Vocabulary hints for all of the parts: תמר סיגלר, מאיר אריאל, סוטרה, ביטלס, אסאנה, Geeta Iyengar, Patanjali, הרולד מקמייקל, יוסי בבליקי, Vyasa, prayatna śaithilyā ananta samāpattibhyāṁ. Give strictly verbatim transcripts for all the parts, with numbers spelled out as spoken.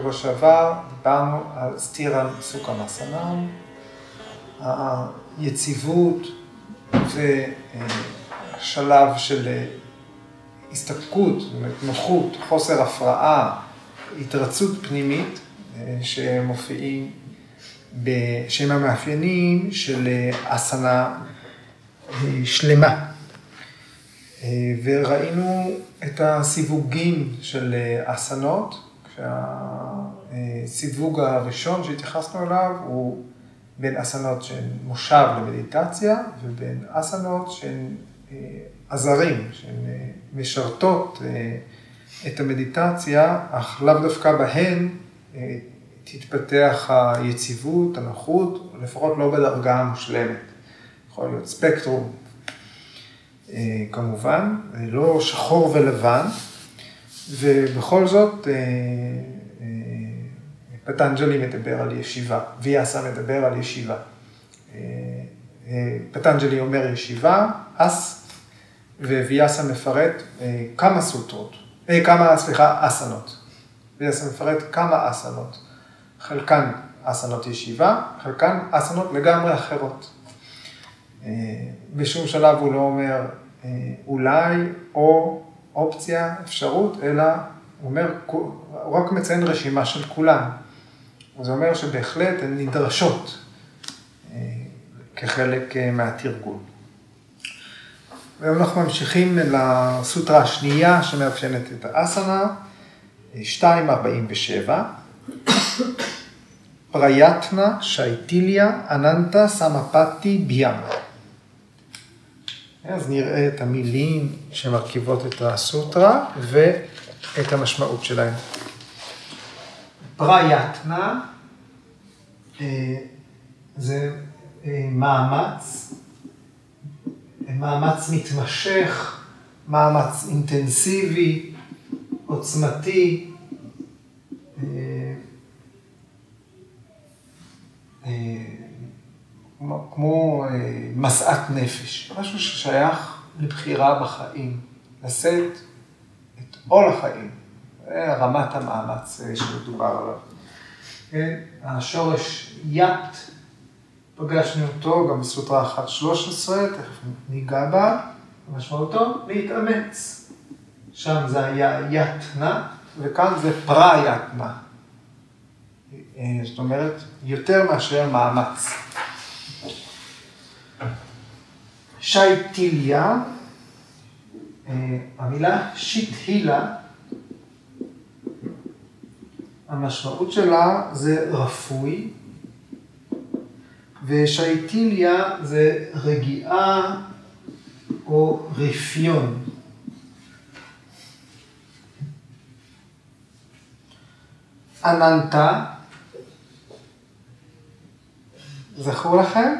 שבוע שעבר דיברנו על סתירא מסוקמאסנא, היציבות ושלב של הסתפקות, נוחות, חוסר הפרעה, התרצות פנימית שמופיעים בשם המאפיינים של אסאנה שלמה. וראינו את הסיווגים של אסנות, כשהסיווג הראשון שהתייחסנו אליו הוא בין אסנות שהן מושב למדיטציה, ובין אסנות שהן עזרים, שהן משרתות את המדיטציה, אך לאו דווקא בהן תתפתח היציבות, הנוחות, לפחות לא בדרגה המושלמת. יכול להיות ספקטרום, כמובן, לא שחור ולבן, ובכל זאת פטנג'לי מדבר על ישיבה, ויאסה מדבר על ישיבה. פטנג'לי אומר ישיבה, אס, וויאסה מפרט כמה סוטרות, כמה, סליחה, אסנות. ויאסה מפרט כמה אסנות, חלקן אסנות ישיבה, חלקן אסנות לגמרי אחרות. בשום שלב הוא לא אומר אולי או אופציה, אפשרות, אלא הוא אומר, הוא רק מציין רשימה של כולם. זה אומר שבהחלט הן נדרשות כחלק מהתרגול. והיום אנחנו ממשיכים לסוטרה השנייה שמאפיינת את האסנה, שתיים ארבעים ושבע. פרייתנה שייטיליה אננטה סמאפטטיבהיאם. אז נראה את המילים שמרכיבות את הסוטרה ואת המשמעות שלהן. פרייתנה זה מאמץ, מאמץ מתמשך, מאמץ אינטנסיבי, עוצמתי, כמו, כמו מסעת נפש, משהו ששייך לבחירה בחיים, לשאת את עול החיים, רמת המאמץ שמדובר עליו. כן? השורש ית, פגשנו אותו גם בסוטרה אחת שלוש עשרה, תכף ניגע בה, משמעותו להתאמץ. שם זה היה יתנה, וכאן זה פרייתנה. זאת אומרת, יותר מאשר מאמץ. שייטיליה, המילה שיטהילה, המשמעות שלה זה רפוי, ושייטיליה זה רגיעה או רפיון. אננטה, זכור לכם?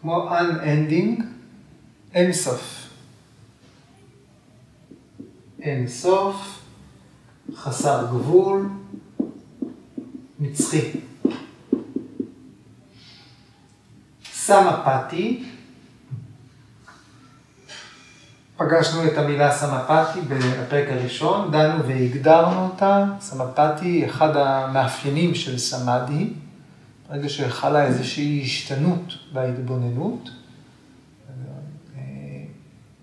כמו unending, אין סוף. אין סוף, חסר גבול, נצחי. סמאפטי, פגשנו את המילה סמאפטי בפרק הראשון, דנו והגדרנו אותה. סמאפטי, אחד המאפיינים של סמאדי, ברגע שחלה איזושהי השתנות בהתבוננות,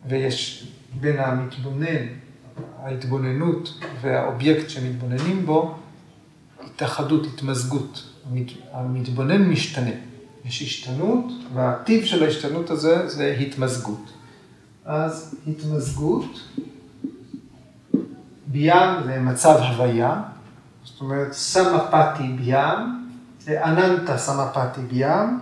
ויש בין המתבונן, ההתבוננות והאובייקט שמתבוננים בו, התאחדות, התמזגות. המתבונן משתנה. יש השתנות, והטיב של ההשתנות הזה זה התמזגות. אז התמזגות, ביאם זה מצב הוויה, זאת אומרת סמאפטי ביאם, אננטה סמאפטי ביאם,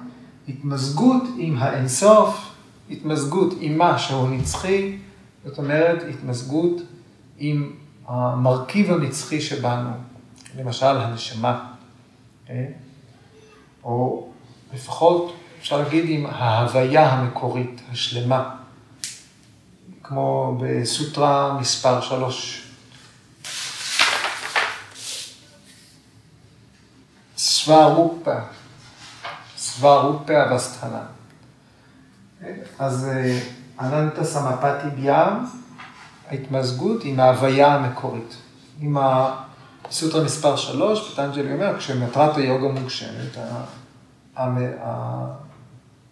התמזגות עם האינסוף, התמזגות עם מה שהוא נצחי, זאת אומרת, התמזגות עם המרכיב הנצחי שבנו, למשל הנשמה, okay? או לפחות אפשר להגיד עם ההוויה המקורית, השלמה, כמו בסוטרה מספר שלוש. סוורופה, סוורופה אבסטהנה. אז אננטה סמאפטטיבהיאם, ההתמזגות עם ההוויה המקורית, עם סוטרה מספר שלוש, פטנג'לי אומר, כשמטרת היוגה מוגשמת,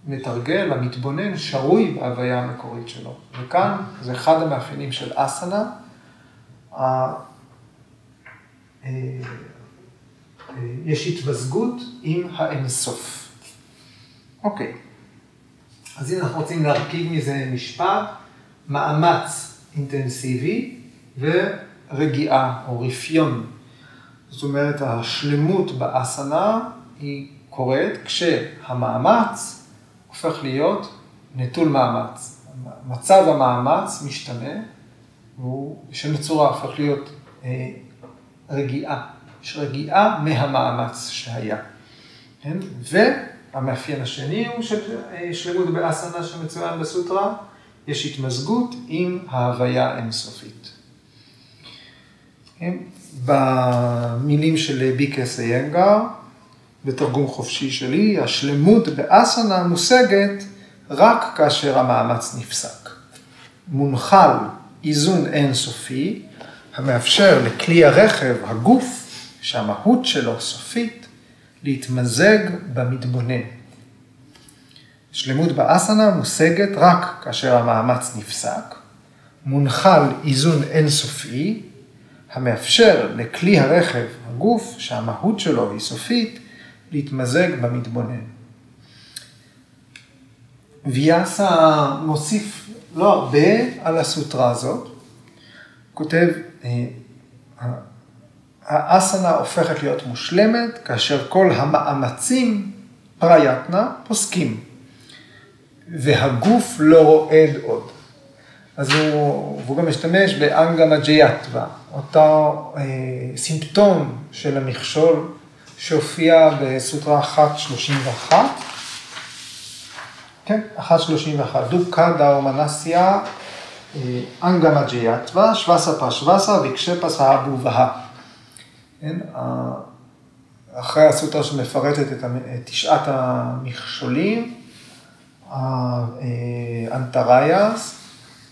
המתרגל, המתבונן, שרוי בהוויה המקורית שלו. וכאן זה אחד המאפיינים של אסאנה, יש התמזגות עם האינסוף. אוקיי. אז אם אנחנו רוצים להרכיב מזה משפט, מאמץ אינטנסיבי ורגיעה או רפיון. זאת אומרת, השלמות באסנה היא קורית כשהמאמץ הופך להיות נטול מאמץ. מצב המאמץ משתנה, והוא שנצורה הופך להיות אה, רגיעה. יש רגיעה מהמאמץ שהיה. כן? והמאפיין השני הוא ששלמות באסנה שמצוין בסוטרה, יש התמזגות עם ההוויה האינסופית. כן? במילים של בי.קיי.אס. איינגר, בתרגום חופשי שלי, השלמות באסנה מושגת רק כאשר המאמץ נפסק. מונחל איזון אינסופי, המאפשר לכלי הרכב, הגוף, שהמהות שלו סופית, להתמזג במתבונן. שלמות באסנה מושגת רק כאשר המאמץ נפסק, מונחל איזון אינסופי, המאפשר לכלי הרכב, הגוף, שהמהות שלו היא סופית, להתמזג במתבונן. ויאסה מוסיף לא הרבה על הסוטרה הזאת. כותב, האסנה הופכת להיות מושלמת, כאשר כל המאמצים פרייתנה פוסקים, והגוף לא רועד עוד. אז הוא, הוא גם משתמש באנגה מג'יאטווה, אותו אה, סימפטום של המכשול שהופיע בסוטרה אחת שלושים ואחת. כן, אחת שלושים ואחת, דוקה דאו מנסיה, אנגה מג'יאטווה, שווסה פשווסה וקשפה סהבו והה. כן, אחרי הסוטרה שמפרטת את תשעת המכשולים, האנטרייס,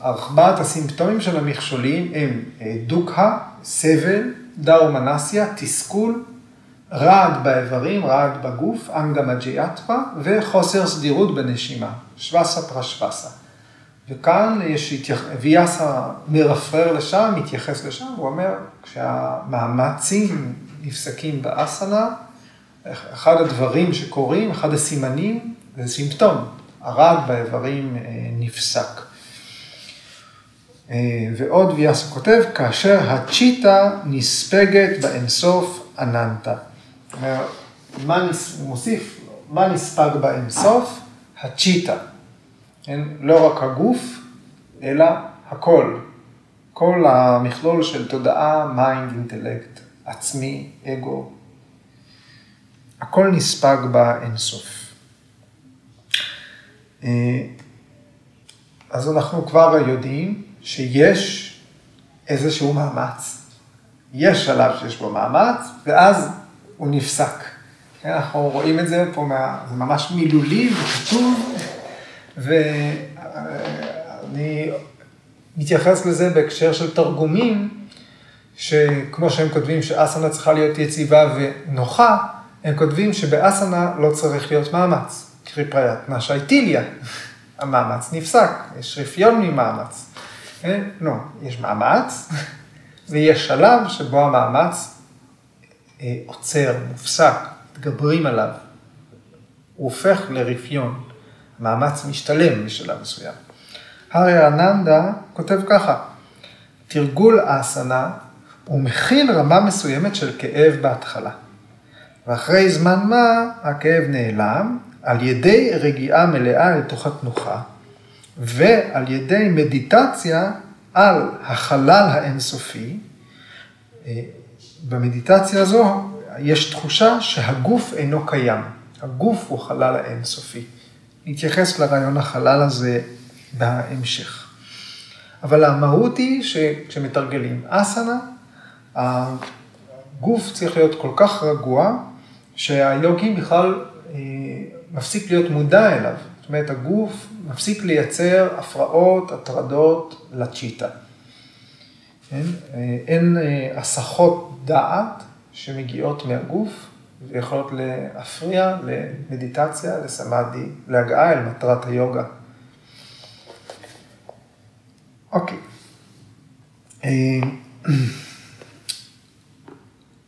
ארבעת הסימפטומים של המכשולים הם דוקה, סבל, דאו מנסיה, תסכול, רעד באיברים, רעד בגוף, אנגה מג'יאטווה, וחוסר סדירות בנשימה, שווסה פרשווסה. וכאן יש התייח... ויאסה מרפרר לשם, מתייחס לשם, הוא אומר, כשהמאמצים נפסקים באסנה, אחד הדברים שקורים, אחד הסימנים, זה סימפטום, הרעד באיברים נפסק. ועוד ויאסה כותב, כאשר הצ'יטה נספגת באינסוף, אננטה. מה מוסיף? מה נספג באינסוף? הצ'יטה. לא רק הגוף, אלא הכל. כל המכלול של תודעה, מיינד, אינטלקט, עצמי, אגו. הכל נספג באינסוף. אז אנחנו כבר יודעים שיש איזשהו מאמץ. יש שלב שיש בו מאמץ, ואז הוא נפסק. אנחנו רואים את זה פה, זה ממש מילולי וכתוב, ואני מתייחס לזה בהקשר של תרגומים, שכמו שהם כותבים שאסנה צריכה להיות יציבה ונוחה, הם כותבים שבאסנה לא צריך להיות מאמץ. קרי פרייתנה שאיתיליה, המאמץ נפסק, יש רפיון ממאמץ. לא, יש מאמץ, ויש שלב שבו המאמץ אה, עוצר, מופסק, מתגברים עליו. הוא הופך לרפיון. המאמץ משתלם בשלב מסוים. הרי אננדה כותב ככה, תרגול אסנה הוא מכיל רמה מסוימת של כאב בהתחלה. ואחרי זמן מה הכאב נעלם על ידי רגיעה מלאה לתוך התנוחה, ועל ידי מדיטציה על החלל האינסופי. במדיטציה הזו יש תחושה שהגוף אינו קיים. הגוף הוא חלל האינסופי. נתייחס לרעיון החלל הזה בהמשך. אבל המהות היא שכשמתרגלים אסנה, הגוף צריך להיות כל כך רגוע, שהיוגי בכלל מפסיק להיות מודע אליו. זאת אומרת, הגוף מפסיק לייצר הפרעות, הטרדות לצ'יטה. אין הסחות דעת שמגיעות מהגוף ויכולות להפריע למדיטציה, לסמאדי, להגעה אל מטרת היוגה. אוקיי.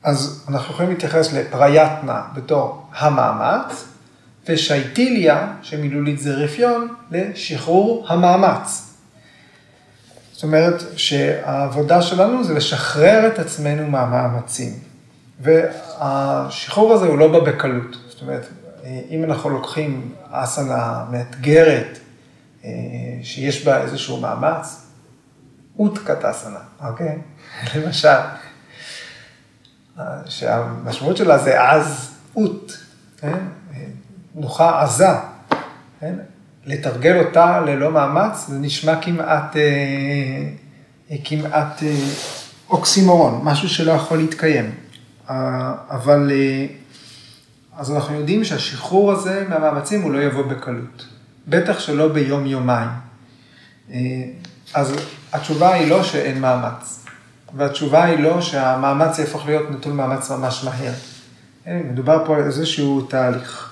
אז אנחנו יכולים להתייחס לפרייתנה בתור המאמץ, ושייטיליה, שמילולית זה רפיון, לשחרור המאמץ. זאת אומרת שהעבודה שלנו זה לשחרר את עצמנו מהמאמצים. והשחרור הזה הוא לא בא בקלות. זאת אומרת, אם אנחנו לוקחים אסנה מאתגרת, שיש בה איזשהו מאמץ, אוטקת אסנה, אוקיי? למשל, שהמשמעות שלה זה אז אוט, כן? נוחה עזה, כן? לתרגל אותה ללא מאמץ, זה נשמע כמעט, כמעט אוקסימורון, משהו שלא יכול להתקיים. אבל, אז אנחנו יודעים שהשחרור הזה מהמאמצים הוא לא יבוא בקלות. בטח שלא ביום יומיים. אז התשובה היא לא שאין מאמץ. והתשובה היא לא שהמאמץ יהפוך להיות נטול מאמץ ממש מהר. מדובר פה על איזשהו תהליך.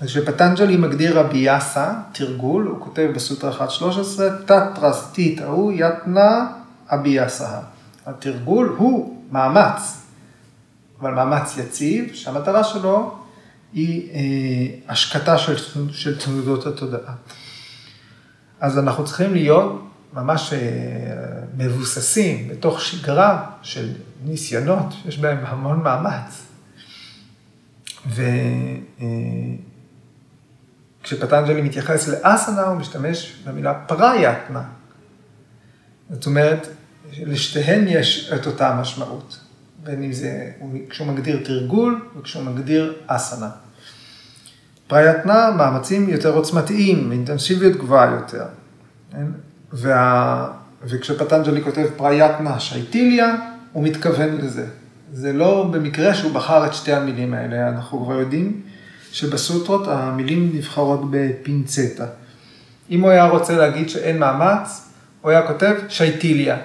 אז שפטנג'לי מגדיר הביאסה, תרגול, הוא כותב בסוטרה אחת שלוש עשרה, תתרסתית ההוא יתנה הביאסה. התרגול הוא מאמץ. אבל מאמץ יציב, שהמטרה שלו היא אה, השקטה של, של תנודות התודעה. אז אנחנו צריכים להיות ממש אה, מבוססים בתוך שגרה של ניסיונות, שיש בהם המון מאמץ. וכשפטנג'לי אה, מתייחס לאסנה, הוא משתמש במילה פרייתנה. זאת אומרת, לשתיהן יש את אותה המשמעות. בין אם זה, כשהוא מגדיר תרגול וכשהוא מגדיר אסנה. פרייתנה, מאמצים יותר עוצמתיים, אינטנסיביות גבוהה יותר. וה... וכשפטנג'לי כותב פרייתנה שאיטיליה, הוא מתכוון לזה. זה לא במקרה שהוא בחר את שתי המילים האלה, אנחנו כבר יודעים שבסוטרות המילים נבחרות בפינצטה. אם הוא היה רוצה להגיד שאין מאמץ, הוא היה כותב שאיטיליה.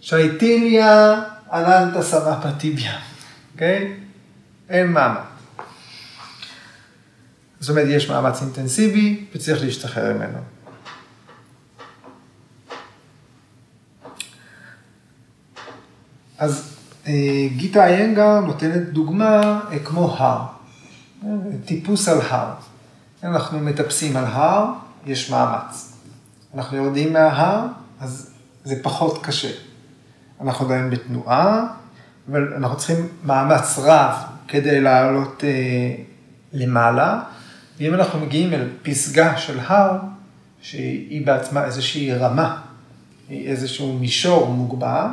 שאיטיליה... אננטה סמאפטטיביה, אוקיי? אין מאמץ. זאת אומרת, יש מאמץ אינטנסיבי, וצריך להשתחרר ממנו. אז גיטה איינגר נותנת דוגמה כמו הר, טיפוס על הר. אנחנו מטפסים על הר, יש מאמץ. אנחנו יורדים מההר, אז זה פחות קשה. אנחנו עדיין בתנועה, אבל אנחנו צריכים מאמץ רב כדי לעלות אה, למעלה, ואם אנחנו מגיעים אל פסגה של הר, שהיא בעצמה איזושהי רמה, איזשהו מישור מוגבר,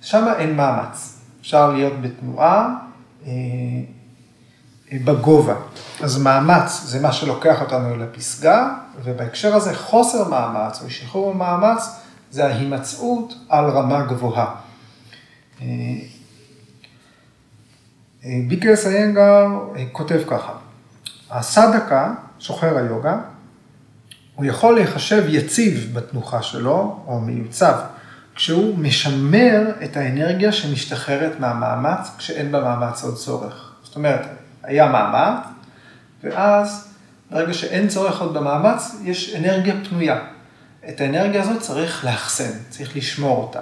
שם אין מאמץ. אפשר להיות בתנועה אה, בגובה. אז מאמץ זה מה שלוקח אותנו אל הפסגה, ובהקשר הזה חוסר מאמץ או שחרור מאמץ, זה ההימצאות על רמה גבוהה. בי קיי אס איינגר כותב ככה, הסדקה, שוחר היוגה, הוא יכול להיחשב יציב בתנוחה שלו, או מיוצב, כשהוא משמר את האנרגיה שמשתחררת מהמאמץ, כשאין במאמץ עוד צורך. זאת אומרת, היה מאמץ, ואז ברגע שאין צורך עוד במאמץ, יש אנרגיה פנויה. את האנרגיה הזאת צריך להחסן, צריך לשמור אותה.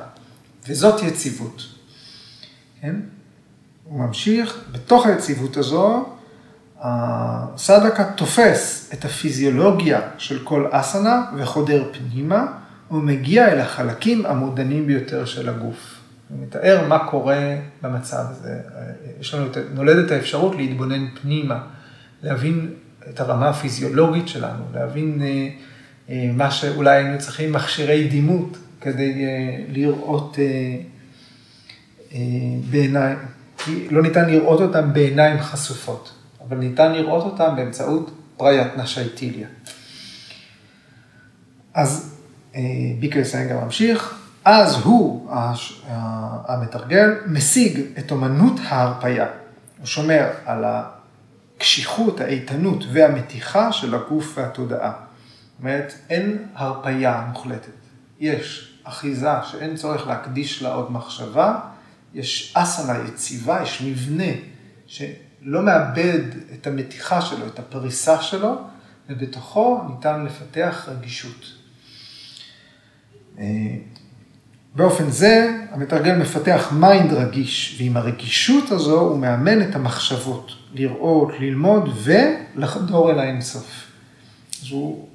וזאת יציבות. כן? הוא ממשיך, בתוך היציבות הזו, הסדקה תופס את הפיזיולוגיה של כל אסנה וחודר פנימה, ומגיע אל החלקים המודנים ביותר של הגוף. הוא מתאר מה קורה במצב הזה. יש לנו נולדת האפשרות להתבונן פנימה, להבין את הרמה הפיזיולוגית שלנו, להבין... מה שאולי היינו צריכים מכשירי דימות כדי לראות בעיניים, כי לא ניתן לראות אותם בעיניים חשופות, אבל ניתן לראות אותם באמצעות פרייתנה שאיטיליה. אז בי קיי אס איינגר ממשיך, אז הוא, המתרגל, משיג את אומנות ההרפיה. הוא שומר על הקשיחות, האיתנות והמתיחה של הגוף והתודעה. זאת אומרת, אין הרפאיה מוחלטת. יש אחיזה שאין צורך להקדיש לה עוד מחשבה, יש אסנה יציבה, יש מבנה שלא מאבד את המתיחה שלו, את הפריסה שלו, ובתוכו ניתן לפתח רגישות. באופן זה המתרגל מפתח מיינד רגיש, ועם הרגישות הזו הוא מאמן את המחשבות, לראות, ללמוד ולחדור אל האינסוף. אז הוא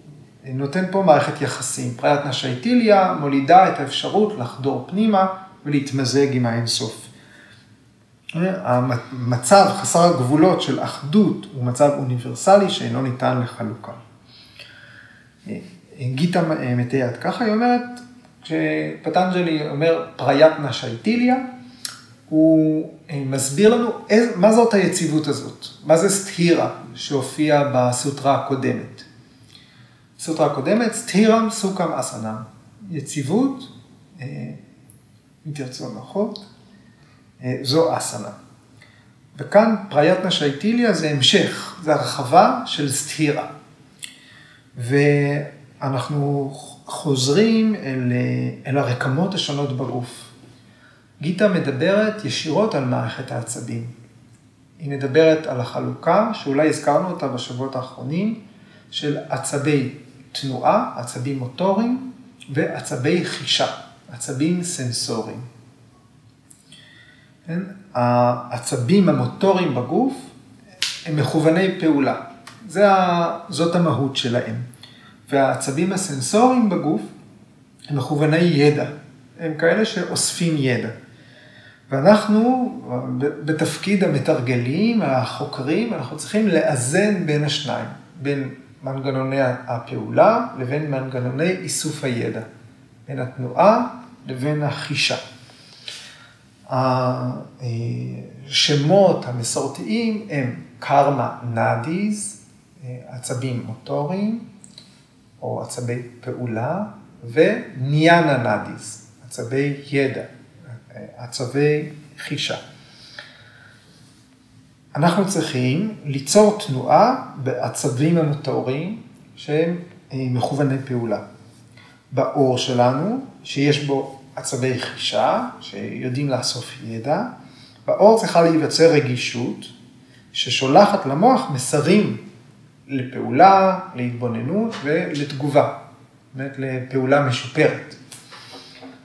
נותן פה מערכת יחסים. פרייתנא שאיתיליה מולידה את האפשרות לחדור פנימה ולהתמזג עם האינסוף. המצב חסר הגבולות של אחדות הוא מצב אוניברסלי שאינו ניתן לחלוקה. גיטה מתארת ככה, היא אומרת, כשפטנג'לי אומר פרייתנא שאיתיליה, הוא מסביר לנו מה זאת היציבות הזאת, מה זה סתירה שהופיעה בסוטרה הקודמת. בסוטרה הקודמת, סתירם סוכם אסאנם, יציבות, אם תרצו הנחות, זו אסאנה. וכאן פרייתנא שאיתיליה זה המשך, זה הרחבה של סתירה. ואנחנו חוזרים אל, אל הרקמות השונות בגוף. גיטה מדברת ישירות על מערכת העצבים. היא מדברת על החלוקה, שאולי הזכרנו אותה בשבועות האחרונים, של עצבי תנועה, עצבים מוטוריים, ועצבי חישה, עצבים סנסוריים. כן? העצבים המוטוריים בגוף הם מכווני פעולה. זה ה... זאת המהות שלהם. והעצבים הסנסוריים בגוף הם מכווני ידע. הם כאלה שאוספים ידע. ואנחנו, בתפקיד המתרגלים, החוקרים, אנחנו צריכים לאזן בין השניים, בין מנגנוני הפעולה לבין מנגנוני איסוף הידע, בין התנועה לבין החישה. השמות המסורתיים הם קרמה נאדיז, עצבים מוטוריים או עצבי פעולה, וניאנה נאדיז, עצבי ידע. עצבי חישה. אנחנו צריכים ליצור תנועה בעצבים המוטוריים שהם מכווני פעולה. באור שלנו, שיש בו עצבי חישה, שיודעים לאסוף ידע, באור צריכה להיווצר רגישות, ששולחת למוח מסרים לפעולה, להתבוננות ולתגובה, באמת לפעולה משופרת.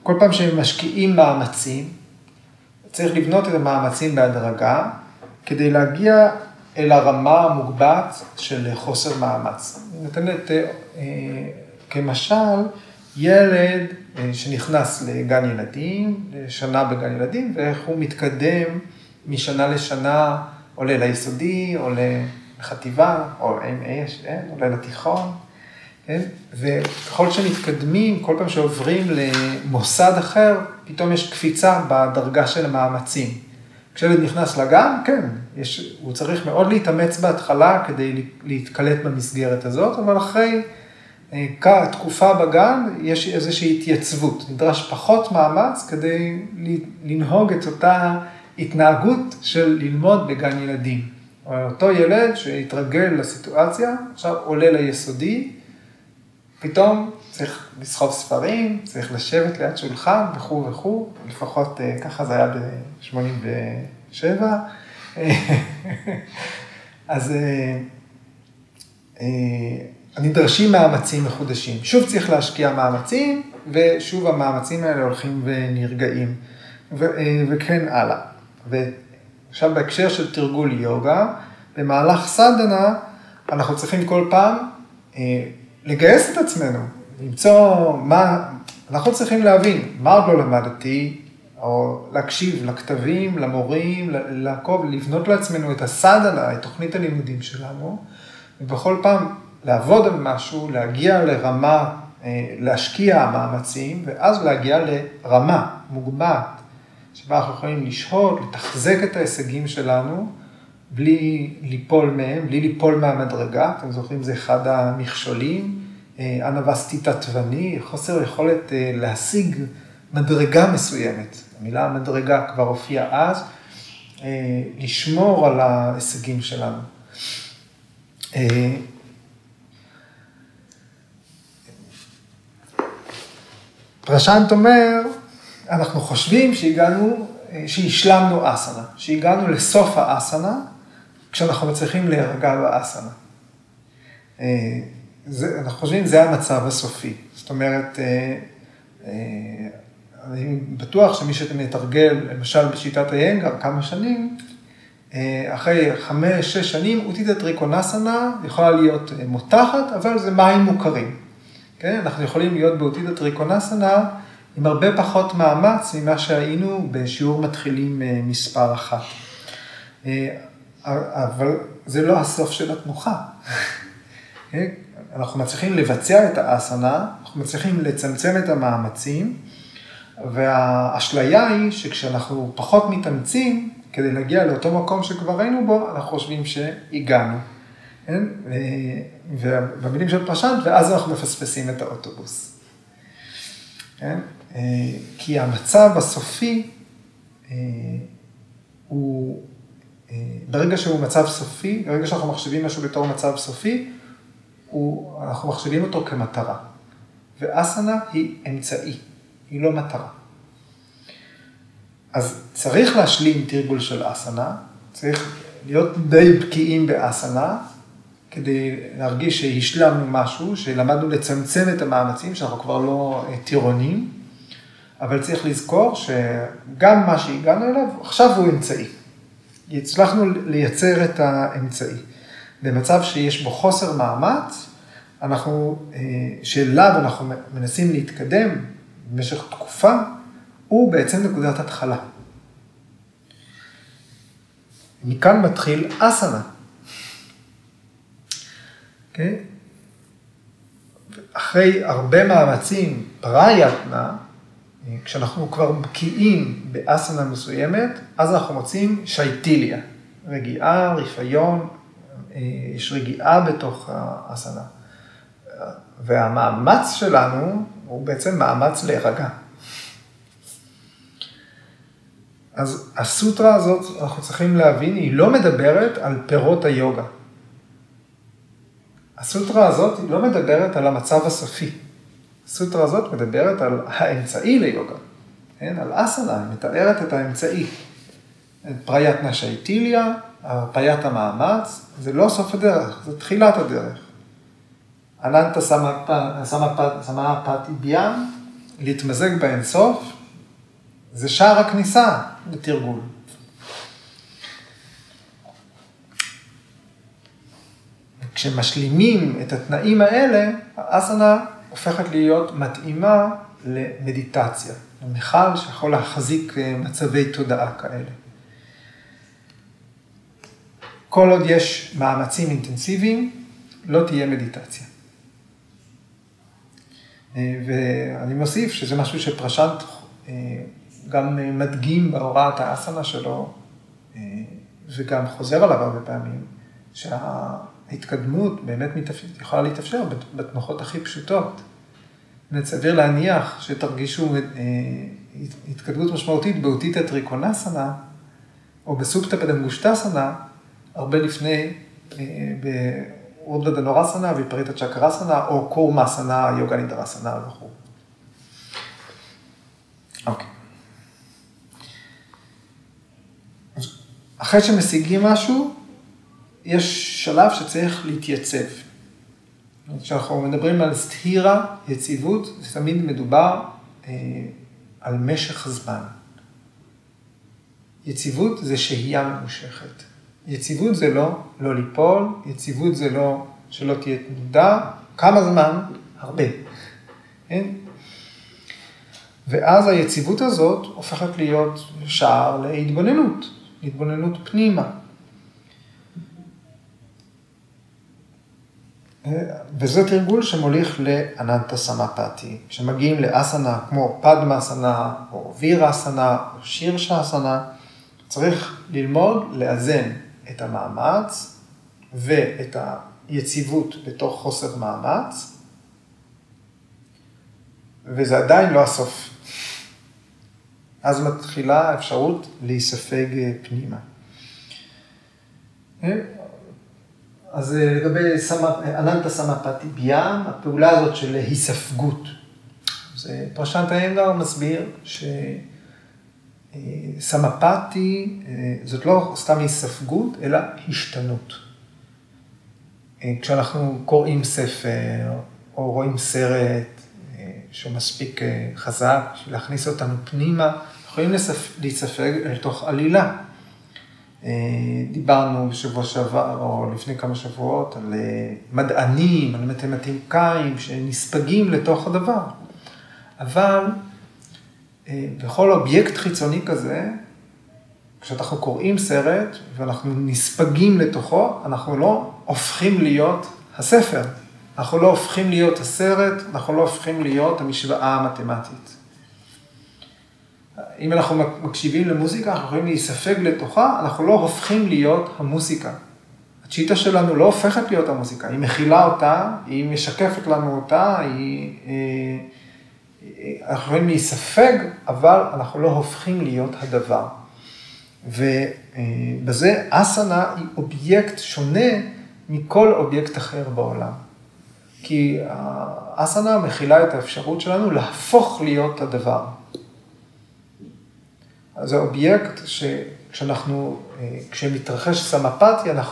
כל פעם שהם משקיעים מאמצים, צריך לבנות את המאמצים בהדרגה, כדי להגיע אל הרמה המוגבעת של חוסר מאמץ. נתנת כמשל, ילד שנכנס לגן ילדים, לשנה בגן ילדים, ואיך הוא מתקדם משנה לשנה, עולה ליסודי, עולה לחטיבה, או אם אש, עולה לתיכון. כן? וככל שמתקדמים, כל פעם שעוברים למוסד אחר, פתאום יש קפיצה בדרגה של המאמצים. כשילד נכנס לגן, כן, יש, הוא צריך מאוד להתאמץ בהתחלה כדי להתקלט במסגרת הזאת, אבל אחרי תקופה בגן, יש איזושהי התייצבות. נדרש פחות מאמץ כדי לנהוג את אותה התנהגות של ללמוד בגן ילדים. אותו ילד שהתרגל לסיטואציה, עכשיו עולה ליסודי, פתאום צריך לסחוב ספרים, צריך לשבת ליד שולחן וכו' וכו', לפחות ככה זה היה ב-שמונים ושבע. אז נדרשים מאמצים מחודשים. שוב צריך להשקיע מאמצים, ושוב המאמצים האלה הולכים ונרגעים, וכן הלאה. ועכשיו בהקשר של תרגול יוגה, במהלך סדנה, אנחנו צריכים כל פעם לגייס את עצמנו, למצוא מה, אנחנו צריכים להבין, מה עוד לא למדתי, או להקשיב לכתבים, למורים, לעקוב, לבנות לעצמנו את הסדנה, את תוכנית הלימודים שלנו, ובכל פעם לעבוד על משהו, להגיע לרמה, להשקיע מאמצים, ואז להגיע לרמה מוגבעת, שבה אנחנו יכולים לשהות, לתחזק את ההישגים שלנו, בלי ליפול מהם, בלי ליפול מהמדרגה, אתם זוכרים, זה אחד המכשולים, ענווה סתיטה תווני, חוסר יכולת להשיג מדרגה מסוימת, המילה מדרגה כבר הופיעה אז, לשמור על ההישגים שלנו. פרשנט אומר, אנחנו חושבים שהגענו, שהשלמנו אסנה, שהגענו לסוף האסנה, כשאנחנו מצליחים להירגע באסנה. זה, אנחנו חושבים, זה המצב הסופי. זאת אומרת, אני בטוח שמי שמתרגל, למשל בשיטת איינגר, כמה שנים, אחרי חמש, שש שנים, אותית ריקונסנה יכולה להיות מותחת, אבל זה מים מוכרים. כן? אנחנו יכולים להיות באותית ריקונסנה עם הרבה פחות מאמץ ממה שהיינו בשיעור מתחילים מספר אחת. אבל זה לא הסוף של התנוחה. אנחנו מצליחים לבצע את האסנה, אנחנו מצליחים לצמצם את המאמצים, והאשליה היא שכשאנחנו פחות מתאמצים, כדי להגיע לאותו מקום שכבר ראינו בו, אנחנו חושבים שהגענו. ובמילים של פרשנט, ואז אנחנו מפספסים את האוטובוס. כי המצב הסופי, הוא, ברגע שהוא מצב סופי, ברגע שאנחנו מחשבים משהו בתור מצב סופי, הוא, אנחנו מחשבים אותו כמטרה. ואסנה היא אמצעי, היא לא מטרה. אז צריך להשלים תרגול של אסנה, צריך להיות די בקיאים באסנה, כדי להרגיש שהשלמנו משהו, שלמדנו לצמצם את המאמצים, שאנחנו כבר לא טירונים, אבל צריך לזכור שגם מה שהגענו אליו, עכשיו הוא אמצעי. הצלחנו לייצר את האמצעי. במצב שיש בו חוסר מאמץ, אנחנו, שאליו אנחנו מנסים להתקדם במשך תקופה, הוא בעצם נקודת התחלה. מכאן מתחיל אסנה. Okay? אחרי הרבה מאמצים פרייתנה, כשאנחנו כבר בקיאים באסנה מסוימת, אז אנחנו מוצאים שייטיליה, רגיעה, רפיון, יש רגיעה בתוך האסנה. והמאמץ שלנו הוא בעצם מאמץ להירגע. אז הסוטרה הזאת, אנחנו צריכים להבין, היא לא מדברת על פירות היוגה. הסוטרה הזאת היא לא מדברת על המצב הסופי. הסוטרה הזאת מדברת על האמצעי ליוגה. כן? על אסנה, היא מתארת את האמצעי. פרייתנה שאיטיליה, הרפיית המאמץ, זה לא סוף הדרך, זה תחילת הדרך. אננטה סמאפטטיבhyāṁ, להתמזג באינסוף, זה שער הכניסה לתרגול. כשמשלימים את התנאים האלה, האסנה הופכת להיות מתאימה למדיטציה, למחל שיכול להחזיק מצבי תודעה כאלה. כל עוד יש מאמצים אינטנסיביים, לא תהיה מדיטציה. ואני מוסיף שזה משהו שפרשנט גם מדגים בהוראת האסנה שלו, וגם חוזר עליו הרבה פעמים, שההתקדמות באמת יכולה להתאפשר בתנוחות הכי פשוטות. סביר להניח שתרגישו התקדמות משמעותית באותית הטריקונסנה, או בסופטה פדנגושטסנה, הרבה לפני באורדה דנורסנה ויפריטה צ'קרסנה, או קורמסנה, יוגה נידרסנה וכו'. אוקיי. אחרי שמשיגים משהו, יש שלב שצריך להתייצב. כשאנחנו מדברים על סתירה, יציבות, זה תמיד מדובר אה, על משך זמן. יציבות זה שהייה ממושכת. יציבות זה לא, לא ליפול, יציבות זה לא, שלא תהיה תנודה. כמה זמן? הרבה. כן? ואז היציבות הזאת הופכת להיות שער להתבוננות. התבוננות פנימה. וזה תרגול שמוליך לאננטה סמאפטי. כשמגיעים לאסנה כמו פדמאסנה, או ויראסנה, או שירשאסנה, צריך ללמוד לאזן את המאמץ ואת היציבות בתוך חוסר מאמץ, וזה עדיין לא הסוף. אז מתחילה האפשרות להיספג פנימה. אז לגבי אננטה סמאפטטיבhyāṁ, הפעולה הזאת של היספגות, אז פרשנט איינגר מסביר שסמפתי זאת לא סתם הספגות, אלא השתנות. כשאנחנו קוראים ספר או רואים סרט שמספיק חזק, להכניס אותנו פנימה, יכולים להיספג לתוך עלילה. דיברנו בשבוע שעבר, או לפני כמה שבועות, על מדענים, על מתמטיקאים, שנספגים לתוך הדבר. אבל בכל אובייקט חיצוני כזה, כשאנחנו קוראים סרט ואנחנו נספגים לתוכו, אנחנו לא הופכים להיות הספר. אנחנו לא הופכים להיות הסרט, אנחנו לא הופכים להיות המשוואה המתמטית. אם אנחנו מקשיבים למוזיקה, אנחנו יכולים להיספג לתוכה, אנחנו לא הופכים להיות המוזיקה. הצ'יטה שלנו לא הופכת להיות המוזיקה, היא מכילה אותה, היא משקפת לנו אותה, היא... אנחנו יכולים להיספג, אבל אנחנו לא הופכים להיות הדבר. ובזה אסאנה היא אובייקט שונה מכל אובייקט אחר בעולם. כי האסאנה מכילה את האפשרות שלנו להפוך להיות הדבר. אז זה אובייקט שכשאנחנו, כשמתרחש סמפתיה,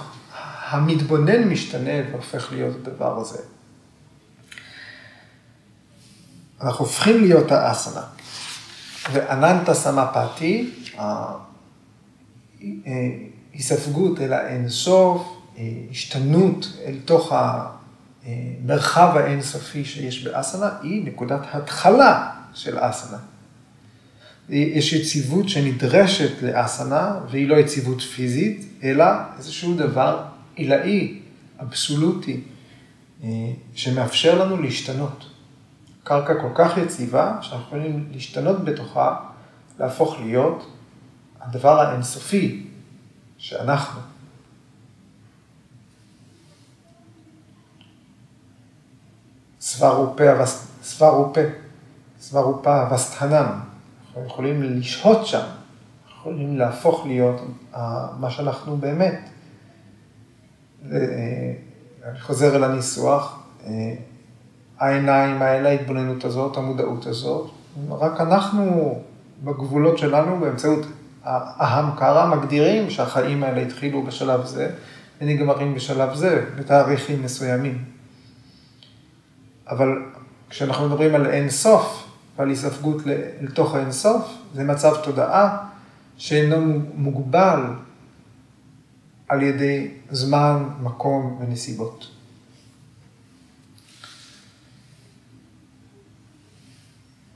המתבונן משתנה והופך להיות הדבר הזה. אנחנו הופכים להיות האסאנה. ואננטה סמאפטי, הספגות אל האינסוף, השתנות אל תוך המרחב האינסופי שיש באסאנה, היא נקודת התחלה של אסאנה. יש יציבות שנדרשת לאסאנה, והיא לא יציבות פיזית, אלא איזשהו דבר עילאי, אבסולוטי, שמאפשר לנו להשתנות. קרקע כל כך יציבה, שאנחנו יכולים להשתנות בתוכה, להפוך להיות הדבר האינסופי שאנחנו. סברופה וסתנם. אנחנו יכולים לשהות שם, אנחנו יכולים להפוך להיות מה שאנחנו באמת. אני חוזר אל הניסוח, העיניים האלה, ההתבוננות הזאת, המודעות הזאת, רק אנחנו בגבולות שלנו, באמצעות ההמקרה, מגדירים שהחיים האלה התחילו בשלב זה, ונגמרים בשלב זה, בתאריכים מסוימים. אבל כשאנחנו מדברים על אין סוף, ועל הספגות לתוך האין סוף, זה מצב תודעה שאינו מוגבל על ידי זמן, מקום ונסיבות.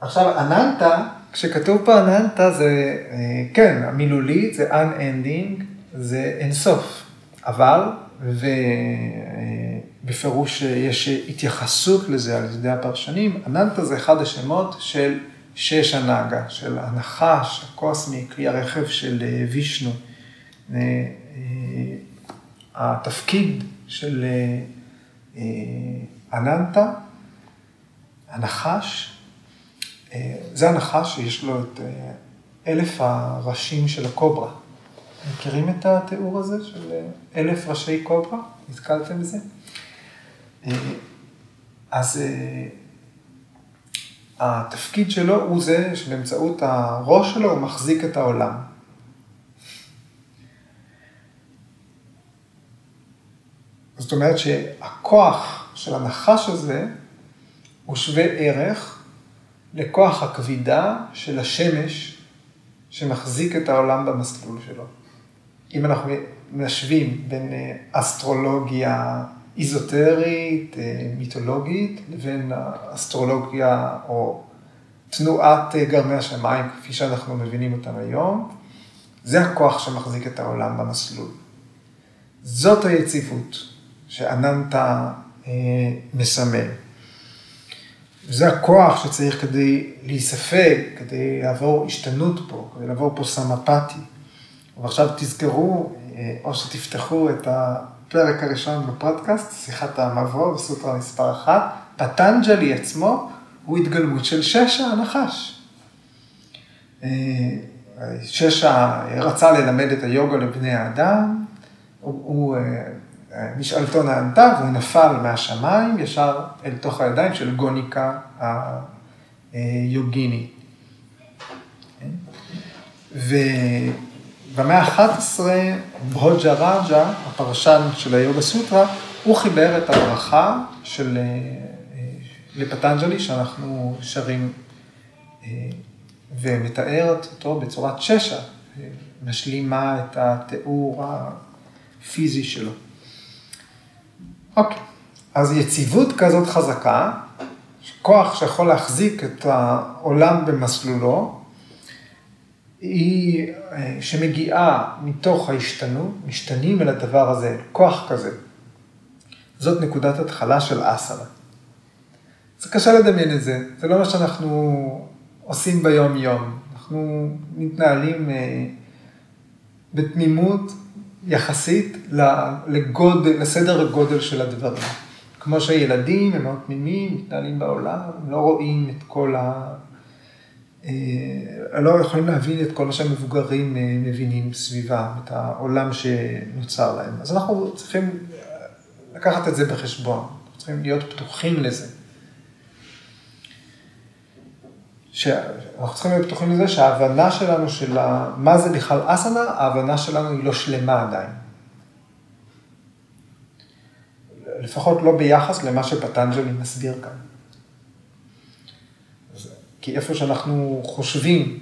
עכשיו, אננטה, כשכתוב פה אננטה זה, כן, המילולית זה unending, זה אינסוף, אבל, ובפירוש יש התייחסות לזה על ידי הפרשנים, אננטה זה אחד השמות של שש הנגה, של הנחש, הקוסמי, כלי הרכב של וישנו. התפקיד של אננטה, הנחש, זה הנחש שיש לו את אלף הראשים של הקוברה. מכירים את התיאור הזה של אלף ראשי קוברה? נתקלתם בזה? אז התפקיד שלו הוא זה שבאמצעות הראש שלו הוא מחזיק את העולם. זאת אומרת שהכוח של הנחש הזה הוא שווה ערך לכוח הכבידה של השמש שמחזיק את העולם במסלול שלו. אם אנחנו משווים בין אסטרולוגיה איזוטרית, מיתולוגית, לבין אסטרולוגיה או תנועת גרמי השמיים, כפי שאנחנו מבינים אותם היום, זה הכוח שמחזיק את העולם במסלול. זאת היציבות שאננטה מסמל. זה הכוח שצריך כדי להיספג, כדי לעבור השתנות פה, כדי לעבור פה סמפתי. ועכשיו תזכרו, או שתפתחו את הפרק הראשון בפודקאסט, שיחת המבוא בסוטרה מספר אחת, פטנג'לי עצמו הוא התגלמות של שש הנחש. שש רצה ללמד את היוגה לבני האדם, הוא משאלתו נענתה והוא נפל מהשמיים ישר אל תוך הידיים של גוניקה יוגיני. ובמאה ה-אחת עשרה בודג'ה רג'ה, הפרשן של היוגה סוטרה, הוא חיבר את הברכה של לפטנג'לי, שאנחנו שרים ומתארת אותו בצורת ששה, משלימה את התיאור הפיזי שלו. אוקיי, אז יציבות כזאת חזקה, כוח שיכול להחזיק את העולם במסלולו, היא שמגיעה מתוך ההשתנות, משתנים אל הדבר הזה, כוח כזה. זאת נקודת התחלה של אסאנה. זה קשה לדמיין את זה, זה לא מה שאנחנו עושים ביום יום. אנחנו מתנהלים בתמימות יחסית לגודל, לסדר הגודל של הדברים. כמו שילדים הם מאוד תמימים, מתנהלים בעולם, הם לא רואים את כל ה... לא יכולים להבין את כל מה שהמבוגרים מבינים סביבם, את העולם שנוצר להם. אז אנחנו צריכים לקחת את זה בחשבון, אנחנו צריכים להיות פתוחים לזה. שאנחנו צריכים להיות פתוחים לזה שההבנה שלנו של מה זה בכלל אסאנה, ההבנה שלנו היא לא שלמה עדיין. לפחות לא ביחס למה שפטנג'לי מסביר כאן. כי איפה שאנחנו חושבים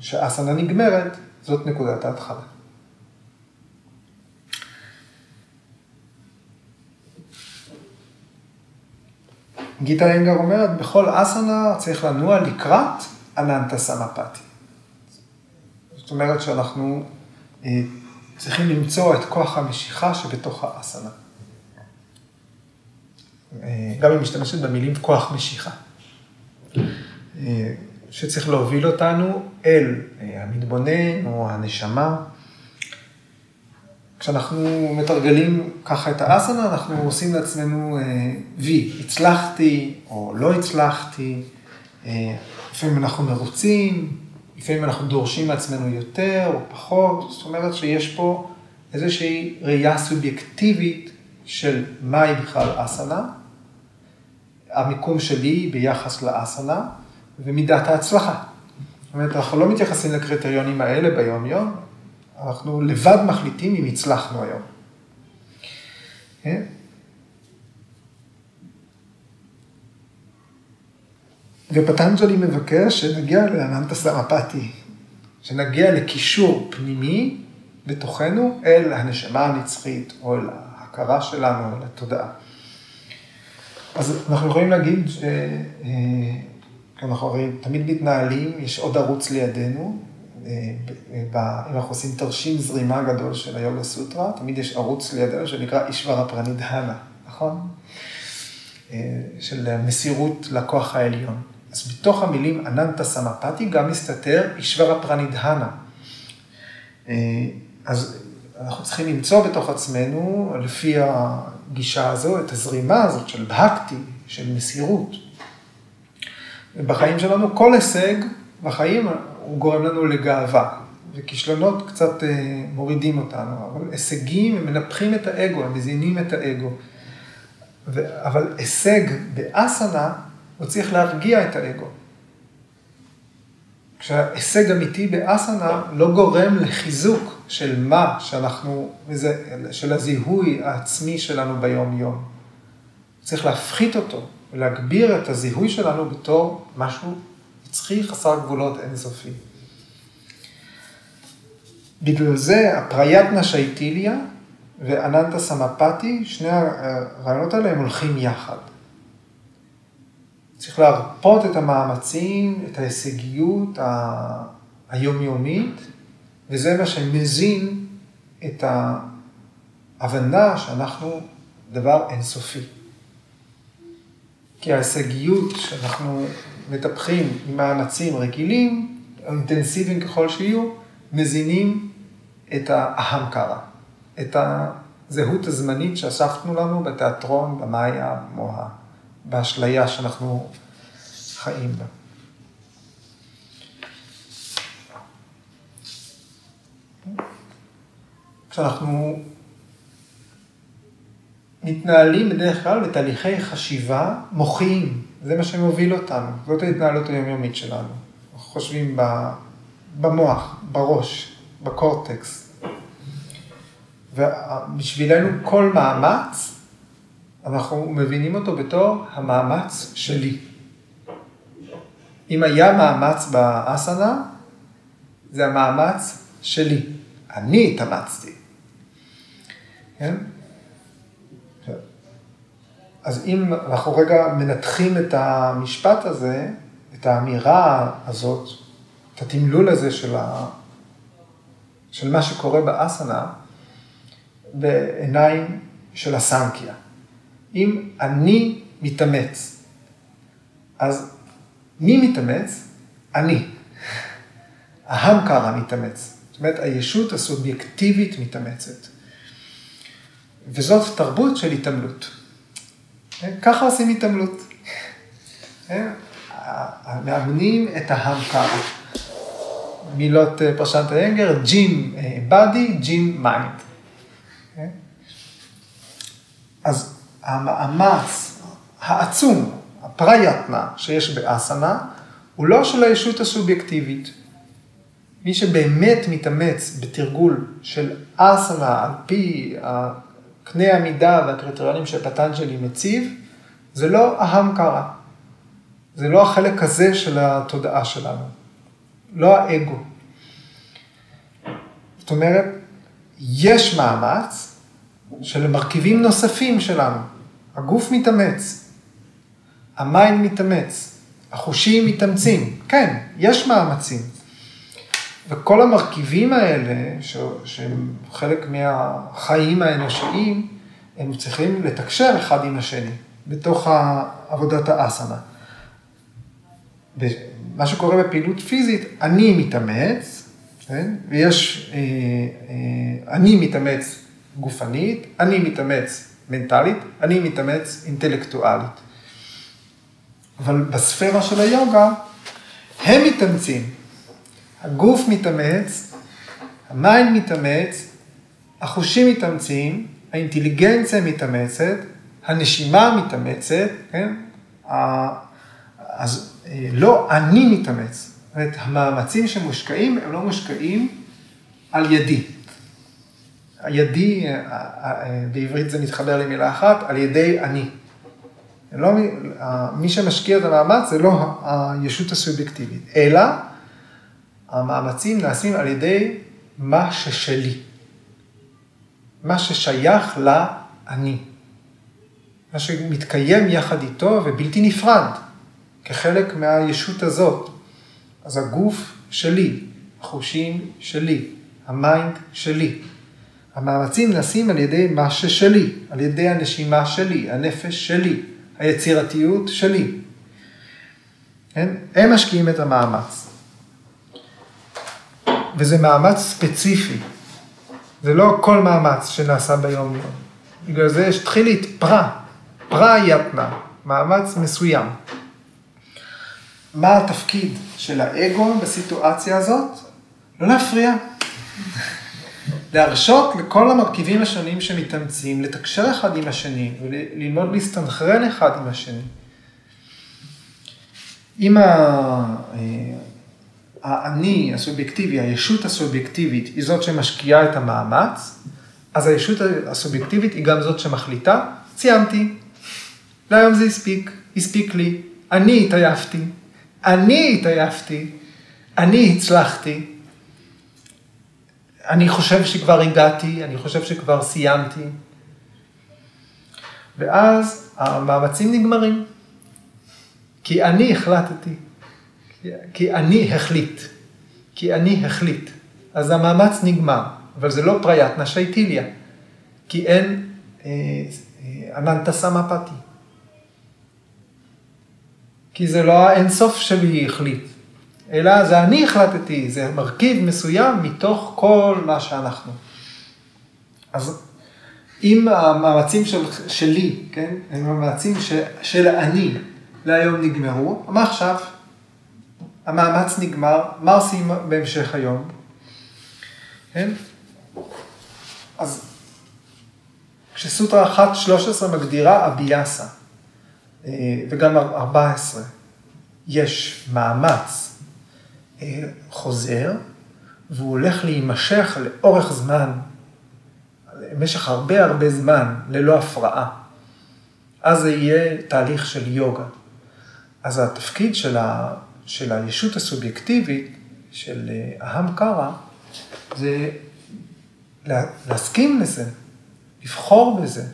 שהאסאנה נגמרת, זאת נקודת ההתחלה. גיטה הינגר אומרת, בכל אסאנה צריך לנוע לקראת אננטה סמאפטי. זאת אומרת שאנחנו צריכים למצוא את כוח המשיכה שבתוך האסאנה. גם היא משתמשת במילים כוח משיכה, שצריך להוביל אותנו אל המתבונן או הנשמה. כשאנחנו מתרגלים ככה את האסאנה, אנחנו עושים לעצמנו וי, הצלחתי או לא הצלחתי, לפעמים אנחנו מרוצים, לפעמים אנחנו דורשים לעצמנו יותר או פחות, זאת אומרת שיש פה איזושהי ראייה סובייקטיבית של מהי בכלל אסאנה, המיקום שלי ביחס לאסאנה ומידת ההצלחה. זאת אומרת, אנחנו לא מתייחסים לקריטריונים האלה ביום יום, אנחנו לבד מחליטים אם הצלחנו היום. כן? ופטנג'לי מבקש שנגיע לאננטה סמאפטי, שנגיע לקישור פנימי בתוכנו אל הנשמה הנצחית או אל ההכרה שלנו, אל התודעה. אז אנחנו יכולים להגיד ש... אנחנו תמיד מתנהלים, יש עוד ערוץ לידינו, אם אנחנו עושים תרשים זרימה גדול של היוגה סוטרה, תמיד יש ערוץ לידינו שנקרא אישברה פרנידהנה, נכון? של מסירות לכוח העליון. אז בתוך המילים אננטה סמאפטי גם מסתתר אישברה פרנידהנה. אז אנחנו צריכים למצוא בתוך עצמנו, לפי הגישה הזו, את הזרימה הזאת של בהקטי, של מסירות. בחיים שלנו כל הישג בחיים הוא גורם לנו לגאווה, וכישלונות קצת מורידים אותנו, אבל הישגים הם מנפחים את האגו, הם מזינים את האגו, ו- אבל הישג באסאנה הוא צריך להרגיע את האגו. כשההישג אמיתי באסאנה לא גורם לחיזוק של מה שאנחנו, של הזיהוי העצמי שלנו ביום יום. צריך להפחית אותו ולהגביר את הזיהוי שלנו בתור משהו יצחי, חסר גבולות, אינסופי. בגלל זה הפרייתנה שייטיליה ואננטה סמאפטי, שני הרעיונות האלה הם הולכים יחד. צריך להרפות את המאמצים, את ההישגיות ה... היומיומית, וזה מה שמזין את ההבנה שאנחנו דבר אינסופי. כי ההישגיות שאנחנו מטפחים עם מאמצים רגילים, אינטנסיביים ככל שיהיו, מזינים את האהמקרה, את הזהות הזמנית שאספנו לנו בתיאטרון, במאיה, במוהה, באשליה שאנחנו חיים בה. כשאנחנו מתנהלים בדרך כלל בתהליכי חשיבה מוחיים. זה מה שמוביל אותנו. זאת ההתנהלות היומיומית שלנו. אנחנו חושבים במוח, בראש, בקורטקס. ובשבילנו כל מאמץ, אנחנו מבינים אותו בתור המאמץ שלי. אם היה מאמץ באסנה, זה המאמץ שלי. אני התאמצתי. כן? אז אם אנחנו רגע מנתחים את המשפט הזה, את האמירה הזאת, את התמלול הזה של, ה... של מה שקורה באסנה, בעיניים של הסנקיה. אם אני מתאמץ, אז מי מתאמץ? אני. ההמקרה מתאמץ. זאת אומרת, הישות הסובייקטיבית מתאמצת. וזאת תרבות של התאמלות. ככה עושים התאמלות. מאמנים את ההמקרה. מילות פרשנת איינגר, ג'ים בדי, ג'ים מיינד. אז המאמץ העצום, הפרייתנה שיש באסנה, הוא לא של הישות הסובייקטיבית. מי שבאמת מתאמץ בתרגול של אסנה על פי קנה המידה והקריטריונים שפטנג'לי מציב, זה לא ההמקרה. זה לא החלק הזה של התודעה שלנו. לא האגו. זאת אומרת, יש מאמץ של מרכיבים נוספים שלנו. הגוף מתאמץ. המיין מתאמץ, החושים מתאמצים, כן, יש מאמצים. וכל המרכיבים האלה, ש... שהם חלק מהחיים האנושיים, הם צריכים לתקשר אחד עם השני, בתוך עבודת האסנה. מה שקורה בפעילות פיזית, אני מתאמץ, כן? ויש, אה, אה, אני מתאמץ גופנית, אני מתאמץ מנטלית, אני מתאמץ אינטלקטואלית. אבל בספירה של היוגה, הם מתאמצים. הגוף מתאמץ, המיינד מתאמץ, החושים מתאמצים, האינטליגנציה מתאמצת, הנשימה מתאמצת, כן? אז לא אני מתאמץ. זאת אומרת, המאמצים שמושקעים, הם לא מושקעים על ידי. הידי, בעברית זה מתחבר למילה אחת, על ידי אני. לא, מי שמשקיע את המאמץ זה לא הישות הסובייקטיבית, אלא המאמצים נעשים על ידי מה ששלי, מה ששייך לאני, מה שמתקיים יחד איתו ובלתי נפרד, כחלק מהישות הזאת. אז הגוף שלי, החושים שלי, המיינד שלי. המאמצים נעשים על ידי מה ששלי, על ידי הנשימה שלי, הנפש שלי. היצירתיות שלי. כן? הם משקיעים את המאמץ. וזה מאמץ ספציפי. זה לא כל מאמץ שנעשה ביום יום. בגלל זה יש תחילית פרה, פרייתנה, מאמץ מסוים. מה התפקיד של האגו בסיטואציה הזאת? לא להפריע. להרשות לכל המרכיבים השונים שמתאמצים, לתקשר אחד עם השני, וללמוד להסתנכרן אחד עם השני. אם האני הסובייקטיבי, הישות הסובייקטיבית, היא זאת שמשקיעה את המאמץ, אז הישות הסובייקטיבית היא גם זאת שמחליטה, סיימתי, להיום זה הספיק, הספיק לי, אני התעייפתי, אני התעייפתי, אני הצלחתי, אני חושב שכבר הגעתי, אני חושב שכבר סיימתי. ואז המאמצים נגמרים. כי אני החלטתי. כי, כי אני החליט. כי אני החליט. אז המאמץ נגמר. אבל זה לא פרייתנה שאיטיליה. כי אין אה, אה, אננטה סמאפטי. כי זה לא האינסוף שלי החליט. אלא זה אני החלטתי, זה מרכיב מסוים מתוך כל מה שאנחנו. אז אם המאמצים של, שלי, כן? הם המאמצים ש, של אני להיום נגמרו, מה עכשיו? המאמץ נגמר, מה עושים בהמשך היום? כן? אז כשסוטרה אחת שלוש עשרה מגדירה אביאסה, וגם ארבע עשרה, יש מאמץ חוזר, והוא הולך להימשך לאורך זמן, במשך הרבה הרבה זמן, ללא הפרעה. אז זה יהיה תהליך של יוגה. אז התפקיד של, ה, של הישות הסובייקטיבית, של אהם קרה, זה להסכים לזה, לבחור בזה,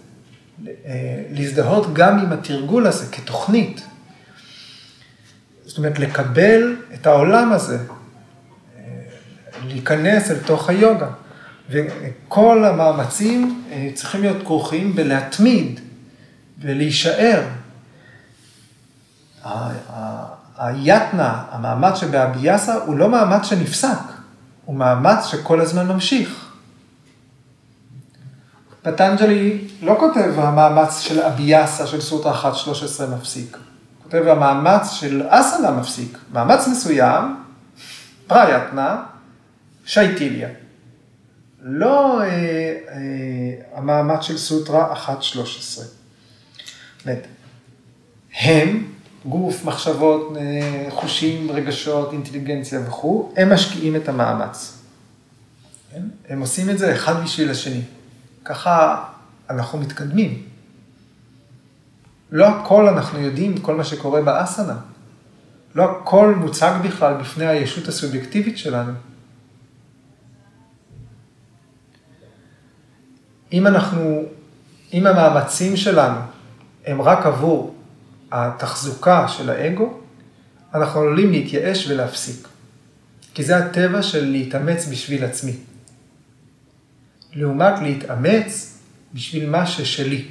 להזדהות גם עם התרגול הזה כתוכנית. זאת אומרת, לקבל את העולם הזה, להיכנס אל תוך היוגה. וכל המאמצים צריכים להיות כרוכים בלהתמיד ולהישאר. היתנה, המאמץ שבאביאסה, הוא לא מאמץ שנפסק, הוא מאמץ שכל הזמן ממשיך. פטנג'לי לא כותב המאמץ של אביאסה של סוטרה אחת שלוש עשרה מפסיק. כותב המאמץ של אסאנה מפסיק. מאמץ מסוים, פרייתנה, שייטיליה. לא אה, אה, המאמץ של סוטרה אחת שלוש עשרה. הם, גוף, מחשבות, חושים, רגשות, אינטליגנציה וכו', הם משקיעים את המאמץ. הם עושים את זה אחד בשביל השני. ככה אנחנו מתקדמים. לא הכל אנחנו יודעים, כל מה שקורה באסנה. לא הכל מוצג בכלל בפני הישות הסובייקטיבית שלנו. אם אנחנו, אם המאמצים שלנו הם רק עבור התחזוקה של האגו, אנחנו עלולים להתייאש ולהפסיק. כי זה הטבע של להתאמץ בשביל עצמי. לעומת להתאמץ בשביל מה ששלי.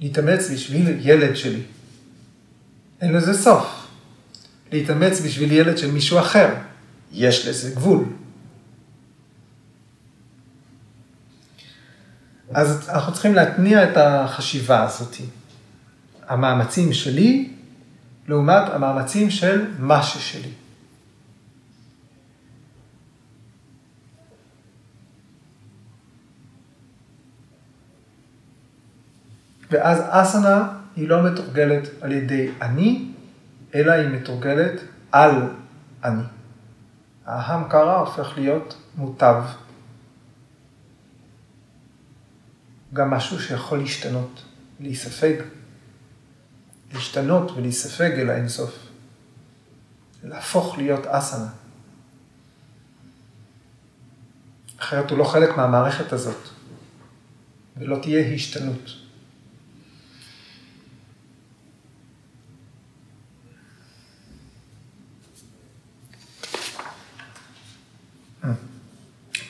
להתאמץ בשביל ילד שלי. אין לזה סוף. להתאמץ בשביל ילד של מישהו אחר. יש לזה גבול. אז אנחנו צריכים להתניע את החשיבה הזאת. המאמצים שלי לעומת המאמצים של מה ששלי. ואז אסנה היא לא מתורגלת על ידי אני, אלא היא מתורגלת על אני. ההמקרה הופך להיות מוטב. גם משהו שיכול להשתנות, להיספג. להשתנות ולהיספג אל האינסוף. להפוך להיות אסנה. אחרת הוא לא חלק מהמערכת הזאת. ולא תהיה השתנות.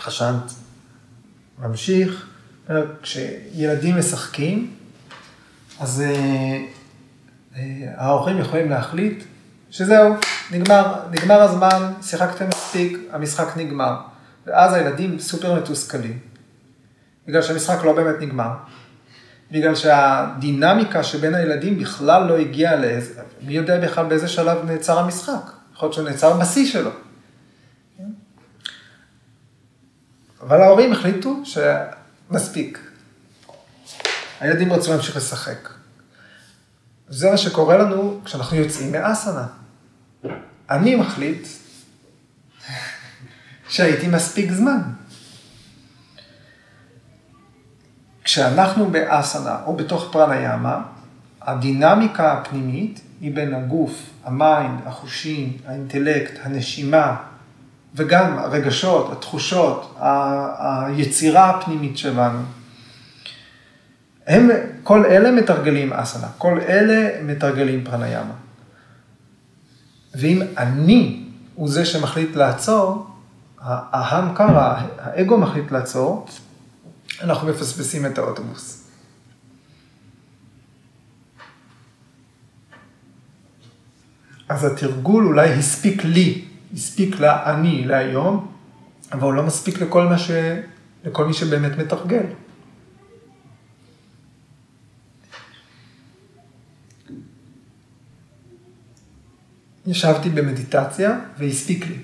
חשנת, ממשיך, כשילדים משחקים, אז ההורים יכולים להחליט שזהו, נגמר, נגמר הזמן, שיחקתם מספיק, המשחק נגמר. ואז הילדים סופר מתוסכלים, בגלל שהמשחק לא באמת נגמר, בגלל שהדינמיקה שבין הילדים בכלל לא הגיעה לאיזה, מי יודע בכלל באיזה שלב נעצר המשחק, יכול להיות שהוא נעצר בשיא שלו. אבל ההורים החליטו שמספיק. הילדים רוצים להמשיך לשחק. זה מה שקורה לנו כשאנחנו יוצאים מאסנה. אני מחליט שהייתי מספיק זמן. כשאנחנו באסנה או בתוך פרניאמה, הדינמיקה הפנימית היא בין הגוף, המיינד, החושים, האינטלקט, הנשימה, וגם הרגשות, התחושות, ה- היצירה הפנימית שלנו. הם, כל אלה מתרגלים אסנה, כל אלה מתרגלים פרניאמה. ואם אני הוא זה שמחליט לעצור, האהם קרה, האגו מחליט לעצור, אנחנו מפספסים את האוטובוס. אז התרגול אולי הספיק לי, הספיק לעני, להיום, אבל הוא לא מספיק לכל, מה ש... לכל מי שבאמת מתרגל. ישבתי במדיטציה והספיק לי.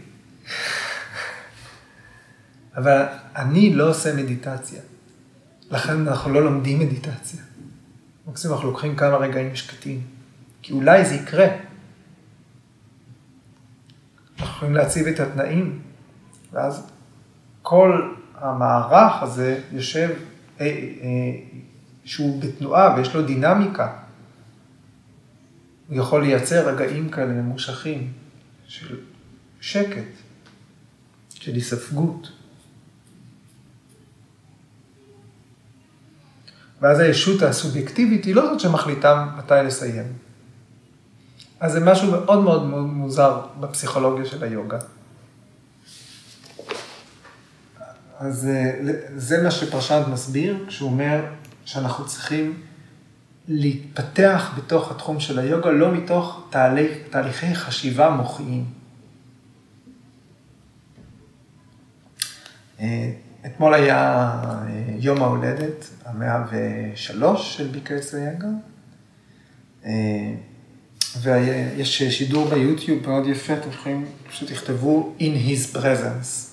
אבל אני לא עושה מדיטציה. לכן אנחנו לא לומדים מדיטציה. מקסימום אנחנו לוקחים כמה רגעים שקטים, כי אולי זה יקרה. אנחנו יכולים להציב את התנאים, ואז כל המערך הזה יושב אה, אה, שהוא בתנועה ויש לו דינמיקה. הוא יכול לייצר רגעים כאלה ממושכים של שקט, של הספגות. ואז הישות הסובייקטיבית היא לא זאת שמחליטה מתי לסיים. אז זה משהו מאוד מאוד מוזר בפסיכולוגיה של היוגה. אז זה מה שפרשנד מסביר, כשהוא אומר שאנחנו צריכים להתפתח בתוך התחום של היוגה, לא מתוך תהליך, תהליכי חשיבה מוחיים. אתמול היה יום ההולדת, המאה ושלוש של בי קיי אס איינגר, ויש שידור ביוטיוב מאוד יפה, אתם יכולים פשוט לכתבו In His Presence,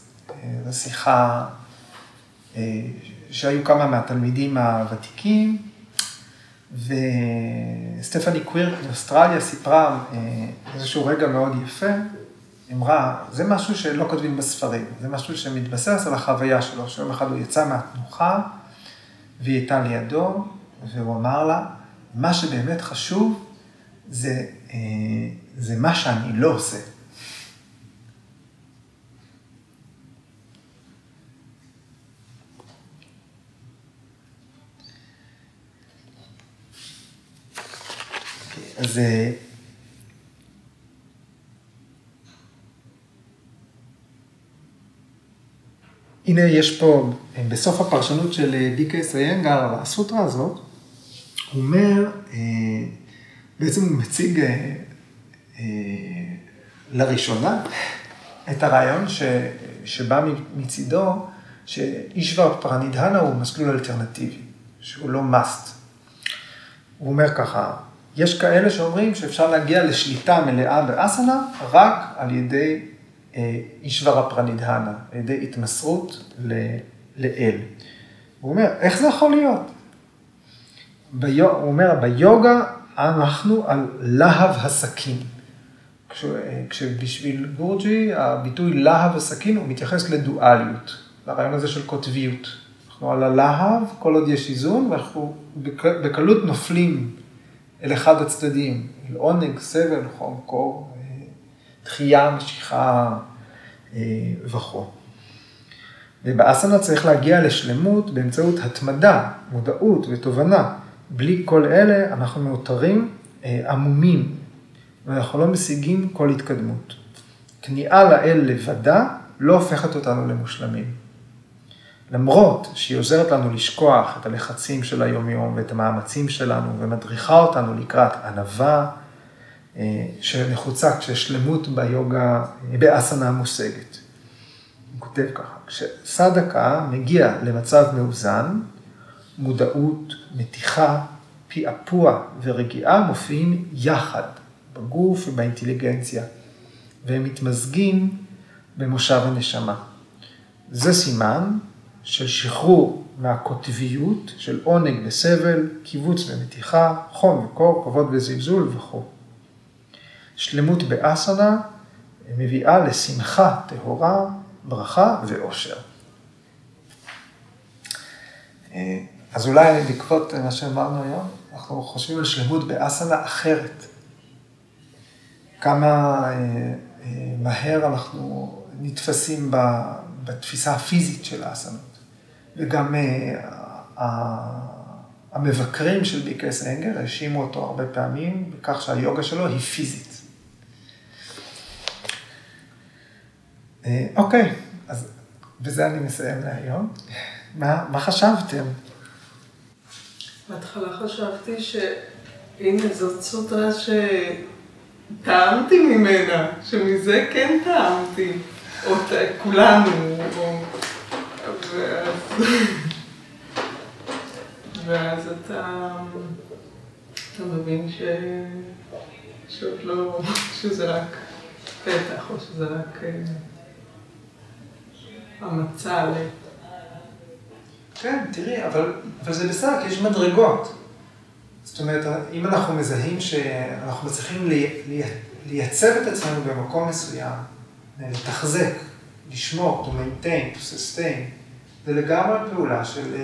זו שיחה שהיו כמה מהתלמידים הוותיקים, וסטפני קוויר באוסטרליה סיפרה איזשהו רגע מאוד יפה, אמרה, זה משהו שלא כותבים בספרים, זה משהו שמתבסס על החוויה שלו, שיום אחד הוא יצא מהתנוחה, והיא הייתה לידו, והוא אמר לה, מה שבאמת חשוב, זה, זה מה שאני לא עושה. אז... הנה יש פה, בסוף הפרשנות של בי קיי אס איינגר על הסוטרה הזאת, הוא אומר, בעצם הוא מציג לראשונה את הרעיון ש, שבא מצידו, שאישווה פרנידהנה הוא מסלול אלטרנטיבי, שהוא לא must. הוא אומר ככה, יש כאלה שאומרים שאפשר להגיע לשליטה מלאה באסנה רק על ידי אישווה פרנידהנה, על ידי התמסרות לאל. הוא אומר, איך זה יכול להיות? הוא אומר, ביוגה אנחנו על להב הסכין. כשבשביל גורג'י הביטוי להב הסכין הוא מתייחס לדואליות, לרעיון הזה של קוטביות. אנחנו על הלהב, כל עוד יש איזון, ואנחנו בקלות נופלים אל אחד הצדדים, אל עונג, סבל, חום, קור, דחייה, משיכה וכו. ובאסנה צריך להגיע לשלמות באמצעות התמדה, מודעות ותובנה. בלי כל אלה אנחנו מאותרים עמומים, ואנחנו לא משיגים כל התקדמות. כניעה לאל לבדה לא הופכת אותנו למושלמים. למרות שהיא עוזרת לנו לשכוח את הלחצים של היום-יום ואת המאמצים שלנו, ומדריכה אותנו לקראת ענווה, שנחוצה כששלמות ביוגה, באסנה מושגת. הוא כותב ככה, כשסדקה מגיע למצב מאוזן, מודעות, מתיחה, פעפוע ורגיעה מופיעים יחד בגוף ובאינטליגנציה, והם מתמזגים במושב הנשמה. זה סימן של שחרור מהקוטביות, של עונג וסבל, קיבוץ ומתיחה, חום וקור, כבוד וזלזול וכו'. שלמות באסנה מביאה לשמחה, טהורה, ברכה ואושר. אז אולי בעקבות מה שאמרנו היום, אנחנו חושבים על שלמות באסנה אחרת. כמה מהר אנחנו נתפסים בתפיסה הפיזית של האסנות. וגם המבקרים של בי קיי אס איינגר האשימו אותו הרבה פעמים בכך שהיוגה שלו היא פיזית. אוקיי, אז בזה אני מסיים להיום. מה, מה חשבתם? בהתחלה חשבתי שהנה זאת סוטרה שטעמתי ממנה, שמזה כן טעמתי, או כולנו, או... ואז... ואז אתה... אתה מבין ש... שעוד לא... שזה רק פתח, או שזה רק... המצלת. כן, תראי, אבל, אבל זה בסדר, כי יש מדרגות. זאת אומרת, אם אנחנו מזהים שאנחנו מצליחים לי, לי, לייצב את עצמנו במקום מסוים, לתחזק, לשמור, to maintain, to sustain, זה לגמרי פעולה של,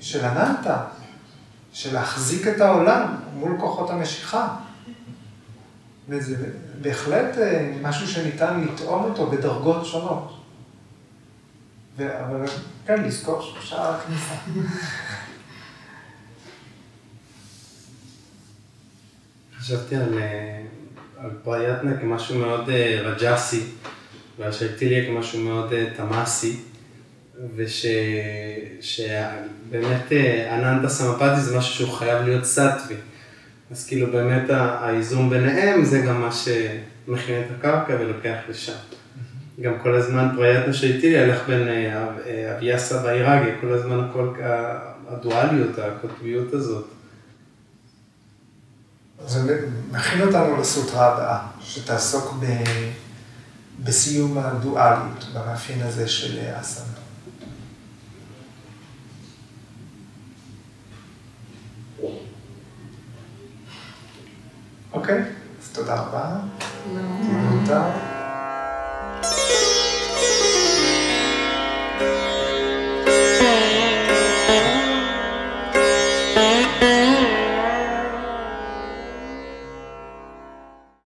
של אננטה, של להחזיק את העולם מול כוחות המשיכה. וזה בהחלט משהו שניתן לטעום אותו בדרגות שונות. אבל כן, לזכור ששעה הכניסה. חשבתי על, על פרייתנה כמשהו מאוד רג'אסי, ועל שאיטיליה כמשהו מאוד תמאסי, וש... שבאמת אננטה סמפטי זה משהו שהוא חייב להיות סטווי. אז כאילו באמת האיזום ביניהם זה גם מה שמכין את הקרקע ולוקח לשם. גם כל הזמן פרייתנה שאיטיליה הלך בין הוויאסה והאיראגיה, כל הזמן הכל הדואליות, הקוטביות הזאת. זה מכין אותנו לסוטרה הבאה, שתעסוק ב... בסיום הדואליות, במאפיין הזה של אסאנה. אוקיי, אז תודה רבה. תודה.